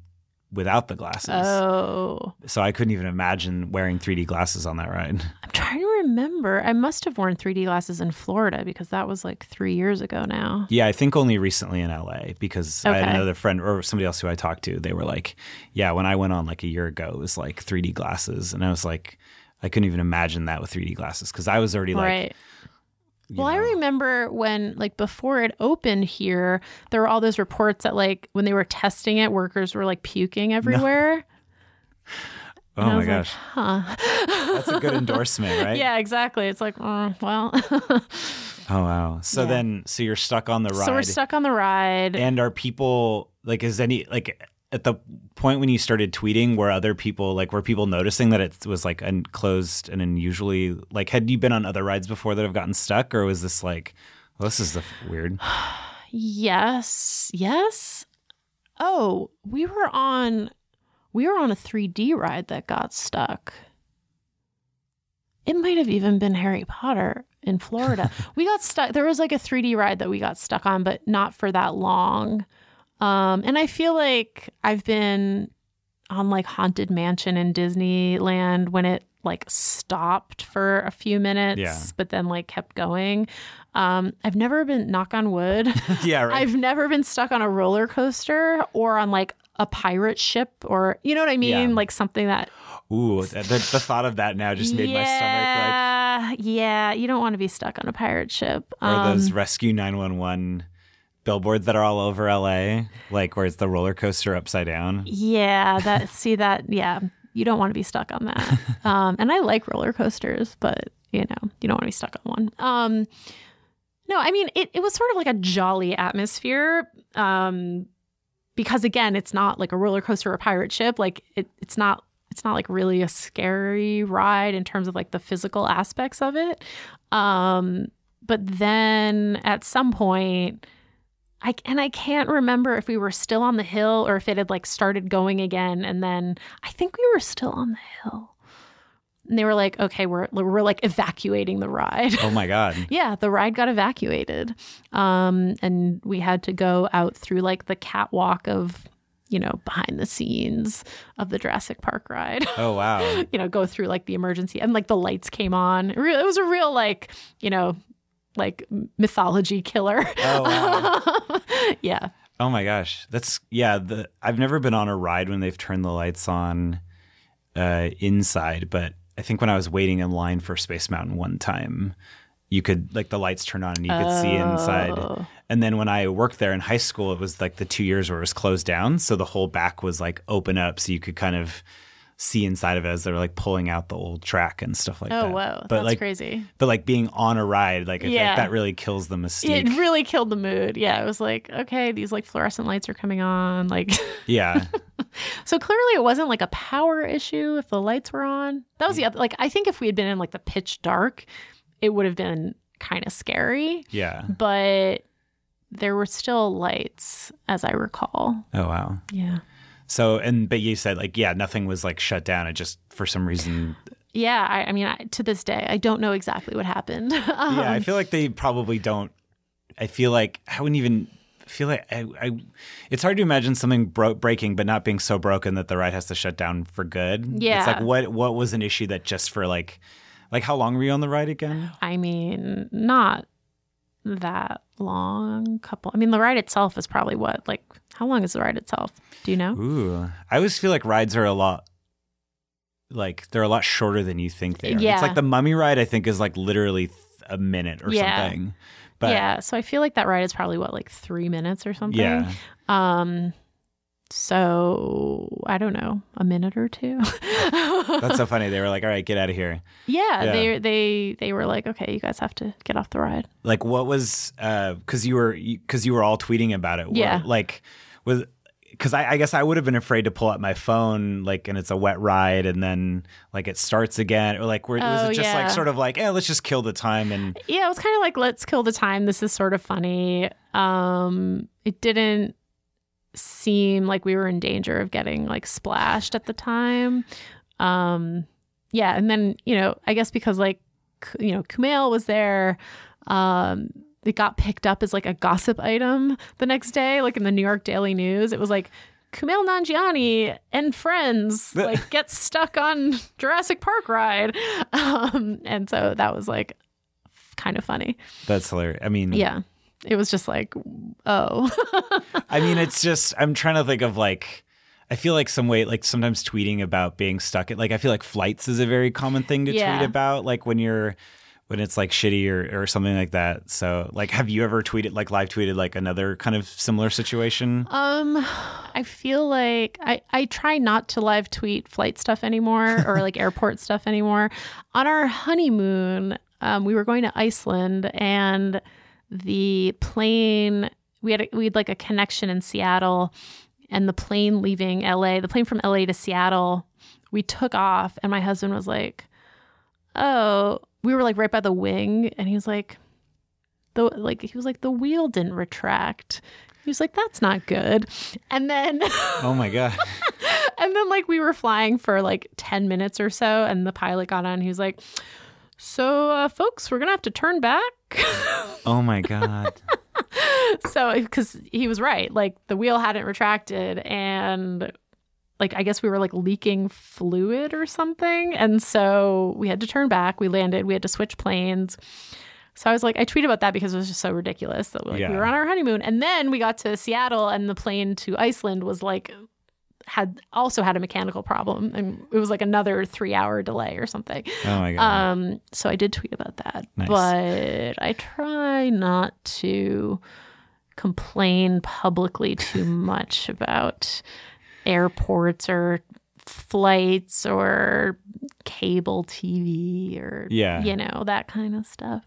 without the glasses. Oh. So I couldn't even imagine wearing three D glasses on that ride. I'm trying to remember. I must have worn three D glasses in Florida because that was like three years ago now. Yeah, I think only recently in L A because okay. I had another friend or somebody else who I talked to, they were like, yeah, when I went on like a year ago, it was like three D glasses. And I was like, I couldn't even imagine that with three D glasses because I was already like... Right. Well, know. I remember when, like, before it opened here, there were all those reports that, like, when they were testing it, workers were, like, puking everywhere. No. Oh, my gosh. Like, huh. That's a good endorsement, right? Yeah, exactly. It's like, mm, well. Oh, wow. So yeah. then, so you're stuck on the ride. So we're stuck on the ride. And are people, like, is any, like... At the point when you started tweeting, were other people like were people noticing that it was like closed and unusually like had you been on other rides before that have gotten stuck or was this like, well, this is the f- weird? Yes, yes. Oh, we were on we were on a three D ride that got stuck. It might have even been Harry Potter in Florida. We got stuck. There was like a three D ride that we got stuck on, but not for that long. Um, and I feel like I've been on like Haunted Mansion in Disneyland when it like stopped for a few minutes, yeah. but then like kept going. Um, I've never been, knock on wood. Yeah, right. I've never been stuck on a roller coaster or on like a pirate ship or, you know what I mean? Yeah. Like something that. Ooh, the, the thought of that now just made yeah, my stomach like. Yeah, you don't want to be stuck on a pirate ship. Or um, those Rescue nine one one. Billboards that are all over L A, like where it's the roller coaster upside down. Yeah, that see that. Yeah, you don't want to be stuck on that. Um, and I like roller coasters, but you know, you don't want to be stuck on one. Um, no, I mean it. It was sort of like a jolly atmosphere, um, because again, it's not like a roller coaster or a pirate ship. Like it, it's not. It's not like really a scary ride in terms of like the physical aspects of it. Um, but then at some point. I, and I can't remember if we were still on the hill or if it had like started going again. And then I think we were still on the hill and they were like, okay, we're, we're like evacuating the ride. Oh my God. Yeah. The ride got evacuated. Um, and we had to go out through like the catwalk of, you know, behind the scenes of the Jurassic Park ride. Oh, wow. You know, go through like the emergency and like the lights came on. It was a real like, you know, like mythology killer. Oh, wow. Yeah. Oh my gosh. That's yeah. The, I've never been on a ride when they've turned the lights on uh, inside, but I think when I was waiting in line for Space Mountain one time you could, like, the lights turned on and you could oh. see inside. And then when I worked there in high school, it was like the two years where it was closed down. So the whole back was like open up so you could kind of see inside of it as they were like pulling out the old track and stuff like oh, that. Oh, wow. But that's like, crazy. But like being on a ride, like, I yeah. feel like that really kills the mystique. It really killed the mood. Yeah. It was like, okay, these like fluorescent lights are coming on. Like, yeah. So clearly it wasn't like a power issue if the lights were on. That was the other, like, I think if we had been in like the pitch dark, it would have been kind of scary. Yeah. But there were still lights, as I recall. Oh, wow. Yeah. So, and, but you said like, yeah, nothing was like shut down. It just, for some reason. Yeah. I, I mean, I, to this day, I don't know exactly what happened. um, yeah. I feel like they probably don't. I feel like I wouldn't even feel like I, I it's hard to imagine something bro- breaking, but not being so broken that the ride has to shut down for good. Yeah. It's like, what, what was an issue that just for like, Like, how long were you on the ride again? I mean, not that long. Couple. I mean, the ride itself is probably what? Like, how long is the ride itself? Do you know? Ooh. I always feel like rides are a lot, like, they're a lot shorter than you think they are. Yeah. It's like the Mummy ride, I think, is like literally th- a minute or yeah. something. But yeah. So I feel like that ride is probably what, like three minutes or something? Yeah. Um, so I don't know, a minute or two. That's so funny. They were like, all right, get out of here. Yeah, yeah. They they they were like, okay, you guys have to get off the ride. Like, what was uh, because you were because you were all tweeting about it. Yeah. What, like, was because I, I guess I would have been afraid to pull out my phone, like, and it's a wet ride, and then like it starts again, or like, were, oh, was it just yeah. like sort of like, eh, let's just kill the time? And yeah, it was kind of like, let's kill the time. This is sort of funny. Um, it didn't seem like we were in danger of getting like splashed at the time. Um, yeah. And then, you know, I guess because like, you know, Kumail was there, um, it got picked up as like a gossip item the next day, like in the New York Daily News. It was like, Kumail Nanjiani and friends like get stuck on Jurassic Park ride. Um, and so that was like kind of funny. That's hilarious. I mean, yeah, it was just like, oh, I mean, it's just, I'm trying to think of like, I feel like some way, like sometimes tweeting about being stuck at, like, I feel like flights is a very common thing to yeah. tweet about, like when you're, when it's like shitty or, or something like that. So like, have you ever tweeted, like live tweeted, like another kind of similar situation? Um, I feel like I, I try not to live tweet flight stuff anymore or like airport stuff anymore. On our honeymoon, um, we were going to Iceland and the plane, we had, a, we had like a connection in Seattle. And the plane leaving L A, the plane from L A to Seattle, we took off. And my husband was like, oh, we were like right by the wing. And he was like, the like he was like, the wheel didn't retract. He was like, that's not good. And then. Oh, my God. And then like we were flying for like ten minutes or so. And the pilot got on. He was like, so, uh, folks, we're going to have to turn back. Oh, my God. So, because he was right, like the wheel hadn't retracted and like, I guess we were like leaking fluid or something. And so we had to turn back. We landed, we had to switch planes. So I was like, I tweeted about that because it was just so ridiculous that like, yeah. we were on our honeymoon. And then we got to Seattle and the plane to Iceland was like, had also had a mechanical problem. And it was like another three hour delay or something. Oh my God. Um, so I did tweet about that, nice. But I try not to complain publicly too much about airports or flights or cable T V or, yeah. you know, that kind of stuff.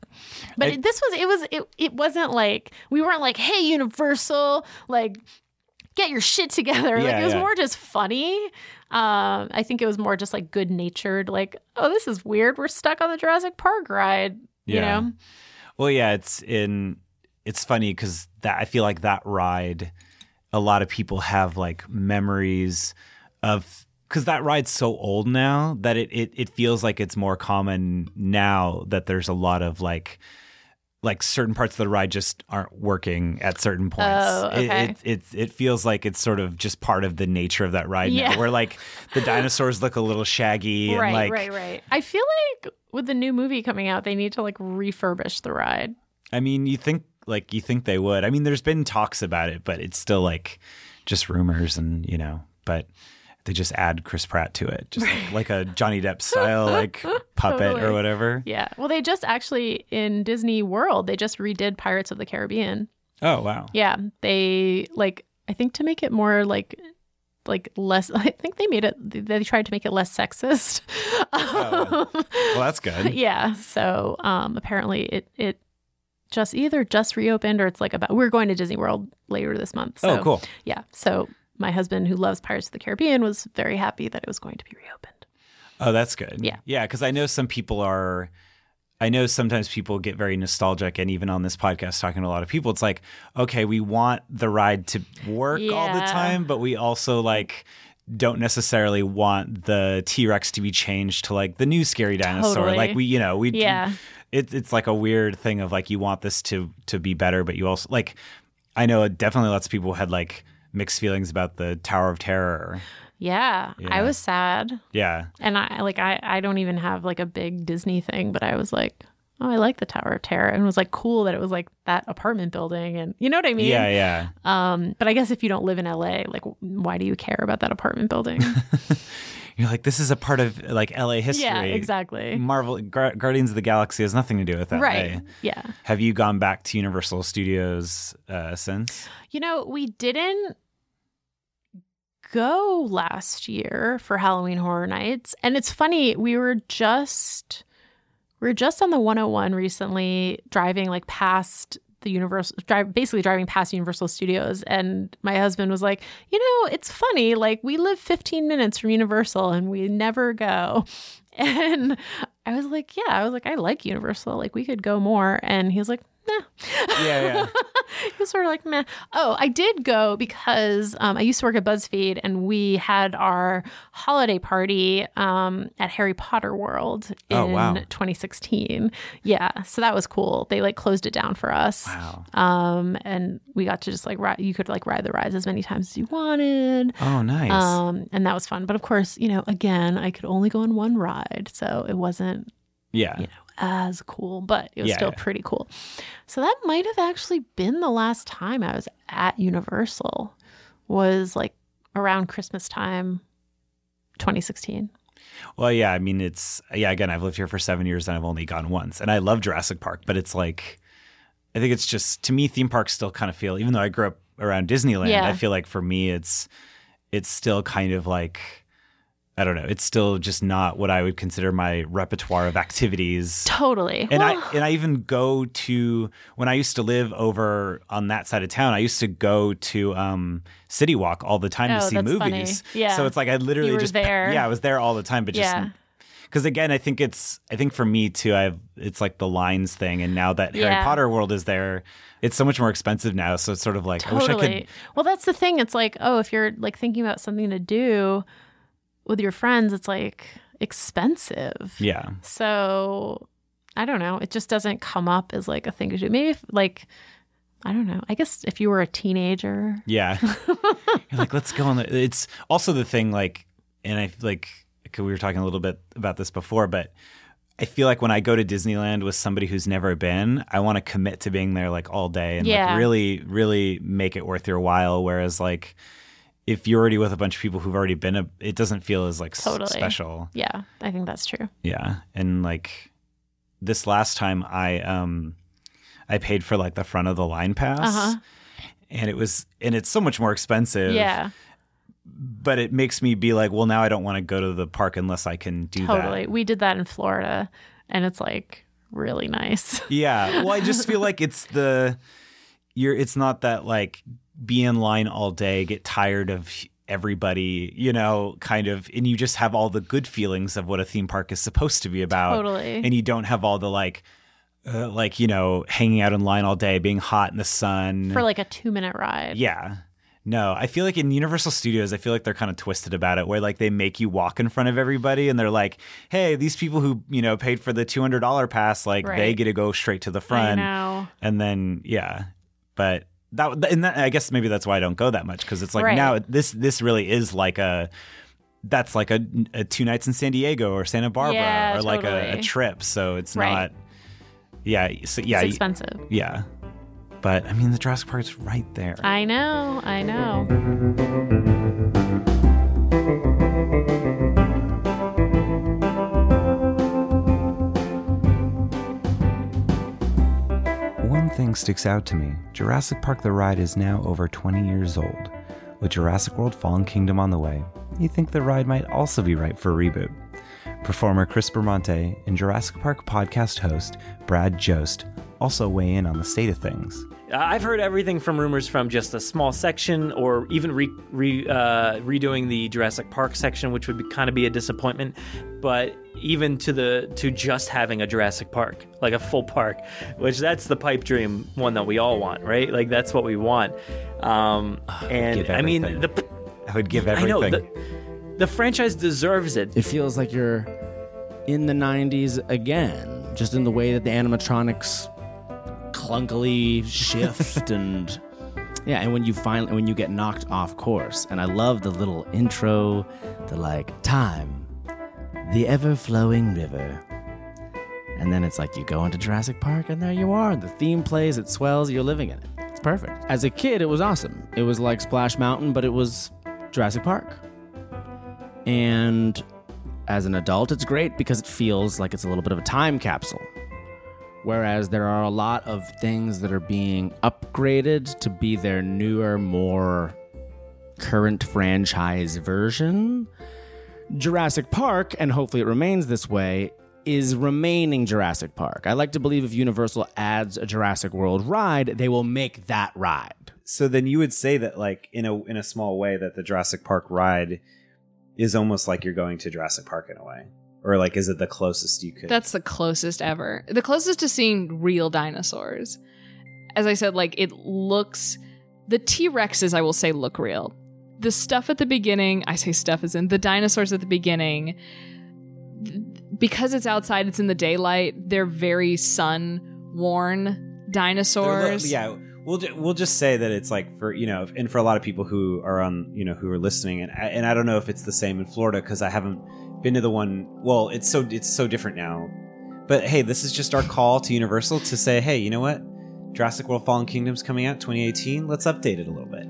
But I, it, this was, it was, it, it wasn't like, we weren't like, hey, Universal, like, get your shit together. Yeah, like it was yeah. more just funny. Um, I think it was more just like good natured, like, oh, this is weird. We're stuck on the Jurassic Park ride. Yeah. You know? Well, yeah, it's in it's funny because that I feel like that ride, a lot of people have like memories of because that ride's so old now that it, it it feels like it's more common now that there's a lot of like like certain parts of the ride just aren't working at certain points. Oh, okay. It, it, it, it feels like it's sort of just part of the nature of that ride yeah. now, where like the dinosaurs look a little shaggy. Right, and, like, right, right. I feel like with the new movie coming out, they need to like refurbish the ride. I mean, you think like you think they would. I mean, there's been talks about it, but it's still like just rumors and, you know, but they just add Chris Pratt to it, just like, like a Johnny Depp style, like puppet totally. Or whatever. Yeah. Well, they just actually in Disney World, they just redid Pirates of the Caribbean. Oh, wow. Yeah. They like, I think to make it more like, like less, I think they made it, they tried to make it less sexist. Oh, well, that's good. Yeah. So um, apparently it, it, just either just reopened or it's like about we're going to Disney World later this month. So, oh, cool. Yeah. So my husband, who loves Pirates of the Caribbean, was very happy that it was going to be reopened. Oh, that's good. Yeah. Yeah. Because I know some people are, I know sometimes people get very nostalgic. And even on this podcast, talking to a lot of people, it's like, okay, we want the ride to work yeah. all the time, but we also like, don't necessarily want the T-Rex to be changed to like the new scary dinosaur. Totally. Like we, you know, we, yeah. it, it's like a weird thing of like, you want this to, to be better, but you also like, I know definitely lots of people had like mixed feelings about the Tower of Terror. Yeah. yeah. I was sad. Yeah. And I like, I, I don't even have like a big Disney thing, but I was like, oh, I like the Tower of Terror, and it was like cool that it was like that apartment building, and you know what I mean? Yeah, yeah. Um, but I guess if you don't live in L A, like, why do you care about that apartment building? You're like, this is a part of like L A history. Yeah, exactly. Marvel, Gu- Guardians of the Galaxy has nothing to do with L A. Right. Yeah. Have you gone back to Universal Studios uh, since? You know, we didn't go last year for Halloween Horror Nights, and it's funny. We were just. We were just on the one oh one recently, driving like past the Universal, drive, basically driving past Universal Studios. And my husband was like, you know, it's funny. Like we live fifteen minutes from Universal and we never go. And I was like, yeah, I was like, I like Universal. Like we could go more. And he was like, nah. Yeah, yeah. He was sort of like, meh. Oh, I did go because um, I used to work at BuzzFeed, and we had our holiday party um, at Harry Potter World in oh, wow. twenty sixteen. Yeah, so that was cool. They like closed it down for us. Wow. Um, and we got to just like ride. You could like ride the rides as many times as you wanted. Oh, nice. Um, and that was fun. But of course, you know, again, I could only go on one ride, so it wasn't. Yeah. You know, as cool, but it was yeah, still yeah. pretty cool. So that might have actually been the last time I was at Universal, was like around Christmas time, twenty sixteen. Well, yeah, I mean, it's, yeah, again, I've lived here for seven years and I've only gone once. And I love Jurassic Park, but it's like, I think it's just, to me, theme parks still kind of feel, even though I grew up around Disneyland, yeah. I feel like for me, it's it's still kind of like, I don't know. It's still just not what I would consider my repertoire of activities. Totally. And well, I and I even go to, when I used to live over on that side of town, I used to go to um, City Walk all the time oh, to see that's movies. Funny. Yeah. So it's like I literally you were just there. Yeah, I was there all the time, but just yeah. Because again, I think it's I think for me too, I've it's like the lines thing, and now that yeah. Harry Potter World is there, it's so much more expensive now. So it's sort of like totally. I wish I could. Well, that's the thing. It's like, oh, if you're like thinking about something to do with your friends, it's like expensive. Yeah. So I don't know. It just doesn't come up as like a thing to do. Maybe if, like, I don't know. I guess if you were a teenager. Yeah. You're like, let's go on. The, it's also the thing like, and I like, we were talking a little bit about this before, but I feel like when I go to Disneyland with somebody who's never been, I want to commit to being there like all day and yeah. like really, really make it worth your while. Whereas like, if you're already with a bunch of people who've already been, a, it doesn't feel as like totally. s- special. Yeah, I think that's true. Yeah, and like this last time, I um, I paid for like the front of the line pass, uh-huh. and it was and it's so much more expensive. Yeah, but it makes me be like, well, now I don't want to go to the park unless I can do totally. that. Totally, we did that in Florida, and it's like really nice. Yeah, well, I just feel like it's the you're. It's not that like. Be in line all day, get tired of everybody, you know, kind of, and you just have all the good feelings of what a theme park is supposed to be about. Totally. And you don't have all the like, uh, like, you know, hanging out in line all day, being hot in the sun. For like a two minute ride. Yeah. No, I feel like in Universal Studios, I feel like they're kind of twisted about it, where like they make you walk in front of everybody, and they're like, "Hey, these people who you know paid for the two hundred dollar pass, like right. they get to go straight to the front." I know. And then yeah, but. That, and that, I guess maybe that's why I don't go that much, because it's like right. now this this really is like a that's like a, a two nights in San Diego or Santa Barbara yeah, or totally. like a, a trip. So it's right. not yeah so yeah it's expensive yeah. But I mean the Jurassic Park's right there. I know, I know. one thing sticks out to me. Jurassic Park the ride is now over twenty years old. With Jurassic World Fallen Kingdom on the way, you think the ride might also be ripe for a reboot. Performer Chris Bramante and Jurassic Park podcast host Brad Jost also weigh in on the state of things. I've heard everything from rumors from just a small section or even re, re, uh, redoing the Jurassic Park section, which would be, kind of be a disappointment, but even to the to just having a Jurassic Park, like a full park, which that's the pipe dream one that we all want, right? Like that's what we want. Um, I and I mean, the, I would give everything. I know, the, the franchise deserves it. It feels like you're in the nineties again, just in the way that the animatronics clunkily shift and yeah, and when you finally when you get knocked off course. And I love the little intro, the like time, the ever flowing river, and then it's like you go into Jurassic Park and there you are. The theme plays, it swells, you're living in it. It's perfect. As a kid, it was awesome. It was like Splash Mountain, but it was Jurassic Park. And as an adult, it's great because it feels like it's a little bit of a time capsule. Whereas there are a lot of things that are being upgraded to be their newer, more current franchise version. Jurassic Park, and hopefully it remains this way, is remaining Jurassic Park. I like to believe if Universal adds a Jurassic World ride, they will make that ride. So then you would say that, like, in a in a small way, that the Jurassic Park ride is almost like you're going to Jurassic Park in a way. Or, like, is it the closest you could? That's the closest ever. The closest to seeing real dinosaurs. As I said, like, it looks... The T-Rexes, I will say, look real. The stuff at the beginning... I say stuff as in the dinosaurs at the beginning. Because it's outside, it's in the daylight. They're very sun-worn dinosaurs. They're the, yeah, we'll, we'll just say that it's, like, for, you know... And for a lot of people who are on, you know, who are listening... And I, and I don't know if it's the same in Florida, because I haven't... been to the one. Well, it's so it's so different now, but hey, this is just our call to Universal to say, hey, you know what, Jurassic World Fallen Kingdom's coming out twenty eighteen. Let's update it a little bit,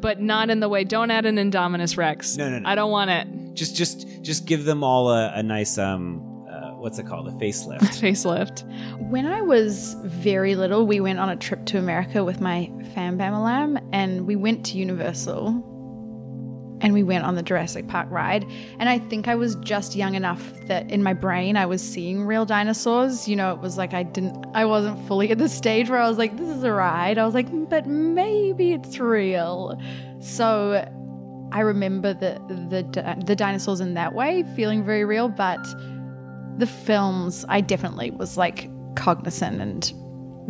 but not in the way. Don't add an Indominus Rex. No, no, no. I don't want it. Just, just, just give them all a, a nice um, uh, what's it called? A facelift. Facelift. When I was very little, we went on a trip to America with my fam Bamalam, and we went to Universal. And we went on the Jurassic Park ride. And I think I was just young enough that in my brain I was seeing real dinosaurs. You know, it was like I didn't, I wasn't fully at the stage where I was like, this is a ride. I was like, but maybe it's real. So I remember the the, the dinosaurs in that way feeling very real. But the films, I definitely was like cognizant and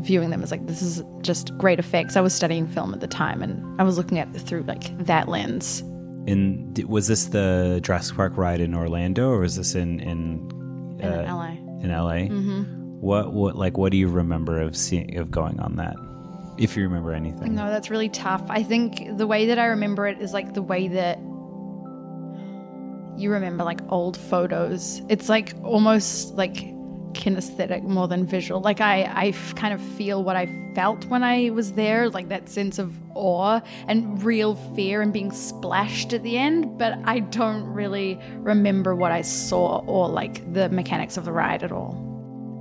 viewing them as like, this is just great effects. I was studying film at the time and I was looking at it through like that lens. And was this the Jurassic Park ride in Orlando, or was this in in, uh, in L A? In L A. Mm-hmm. What what like what do you remember of seeing of going on that, if you remember anything? No, that's really tough. I think the way that I remember it is like the way that you remember like old photos. It's like almost like kinesthetic more than visual. Like I, I f- kind of feel what I felt when I was there, like that sense of awe and real fear and being splashed at the end, but I don't really remember what I saw or like the mechanics of the ride at all.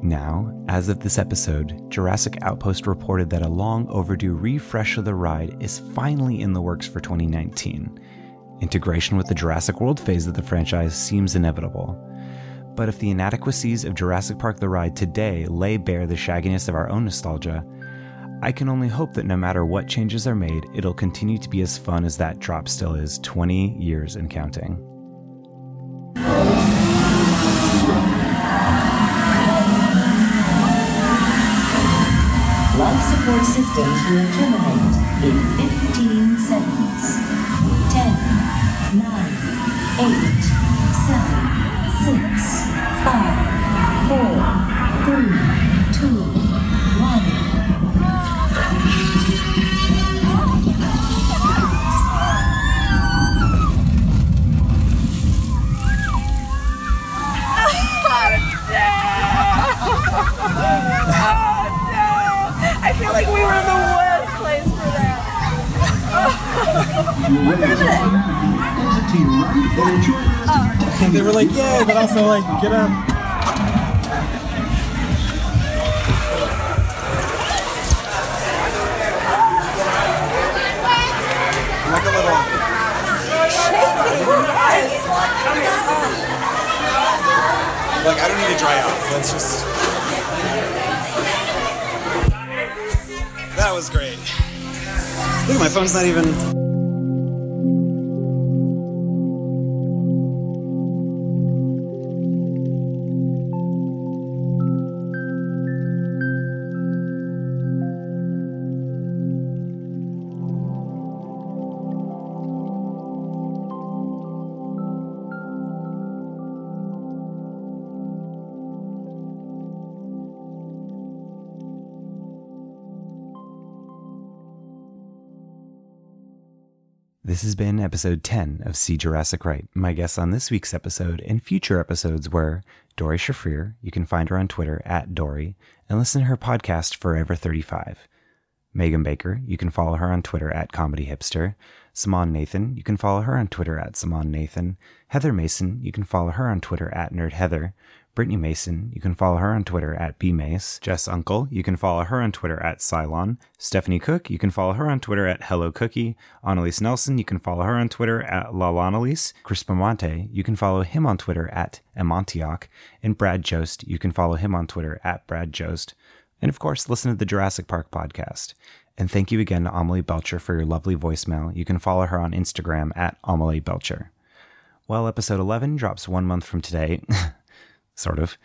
Now, as of this episode, Jurassic Outpost reported that a long overdue refresh of the ride is finally in the works for twenty nineteen. Integration with the Jurassic World phase of the franchise seems inevitable. But if the inadequacies of Jurassic Park the Ride today lay bare the shagginess of our own nostalgia, I can only hope that no matter what changes are made, it'll continue to be as fun as that drop still is twenty years and counting. Life support systems will terminate in fifteen seconds. ten, nine, eight, seven, six, five, four, three, two, one. Oh, no! Oh, no! I feel like we were in the worst place for that. Oh. What's happening? Oh. They were like, yeah, but also like, get up. it's just... That was great. Look, my phone's not even... This has been episode ten of See Jurassic Right. My guests on this week's episode and future episodes were Dori Shafrir. You can find her on Twitter at Dori and listen to her podcast Forever thirty-five. Megan Baker. You can follow her on Twitter at Comedy Hipster. Simone Nathan. You can follow her on Twitter at Simone Nathan. Heather Mason. You can follow her on Twitter at Nerd Heather. Brittany Mason, you can follow her on Twitter at bmace. Jess Uncle, you can follow her on Twitter at Cylon. Stephanie Cook, you can follow her on Twitter at Hello Cookie. Annalise Nelson, you can follow her on Twitter at LaLannalise. Chris Bamonte, you can follow him on Twitter at Amontioc. And Brad Jost, you can follow him on Twitter at Brad Jost. And of course, listen to the Jurassic Park podcast. And thank you again to Amelie Belcher for your lovely voicemail. You can follow her on Instagram at Amelie Belcher. Well, episode eleven drops one month from today. Sort of.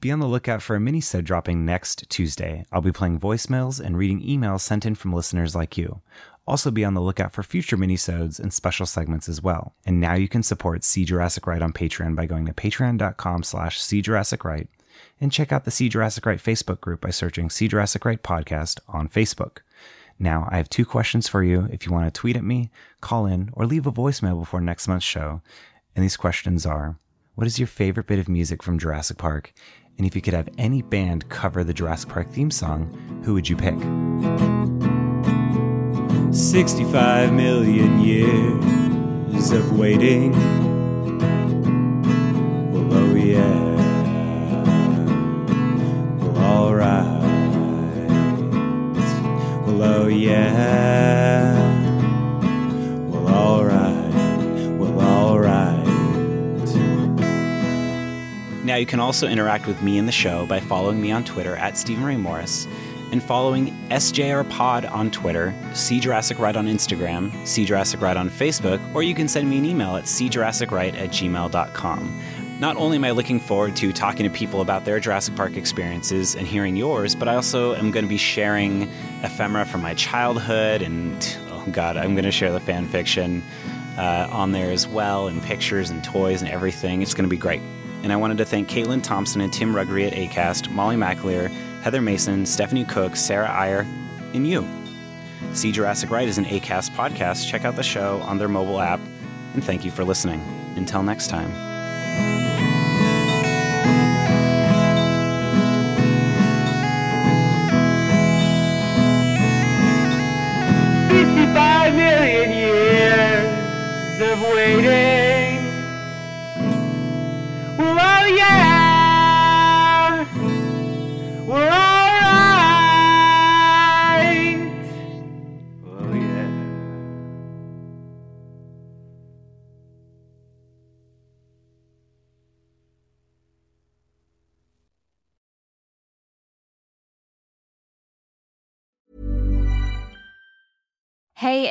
Be on the lookout for a mini-sode dropping next Tuesday. I'll be playing voicemails and reading emails sent in from listeners like you. Also be on the lookout for future mini-sodes and special segments as well. And now you can support See Jurassic Right on Patreon by going to patreon.com slash See Jurassic Right and check out the See Jurassic Right Facebook group by searching See Jurassic Right Podcast on Facebook. Now, I have two questions for you if you want to tweet at me, call in, or leave a voicemail before next month's show. And these questions are... What is your favorite bit of music from Jurassic Park? And if you could have any band cover the Jurassic Park theme song, who would you pick? sixty-five million years of waiting. Well, oh yeah. Well, all right. Well, oh yeah. Well, all right. Well, all right. Now you can also interact with me and the show by following me on Twitter at Steven Ray Morris and following S J R Pod on Twitter, See Jurassic Right on Instagram, See Jurassic Right on Facebook, or you can send me an email at seejurassicright at gmail dot com. Not only am I looking forward to talking to people about their Jurassic Park experiences and hearing yours, but I also am going to be sharing ephemera from my childhood and, oh God, I'm going to share the fan fiction uh, on there as well, and pictures and toys and everything. It's going to be great. And I wanted to thank Caitlin Thompson and Tim Ruggery at ACAST, Molly McAleer, Heather Mason, Stephanie Cook, Sarah Iyer, and you. See Jurassic Right is an ACAST podcast. Check out the show on their mobile app, and thank you for listening. Until next time. fifty-five million years of waiting. Oh yeah, we're all right. Oh yeah. Hey,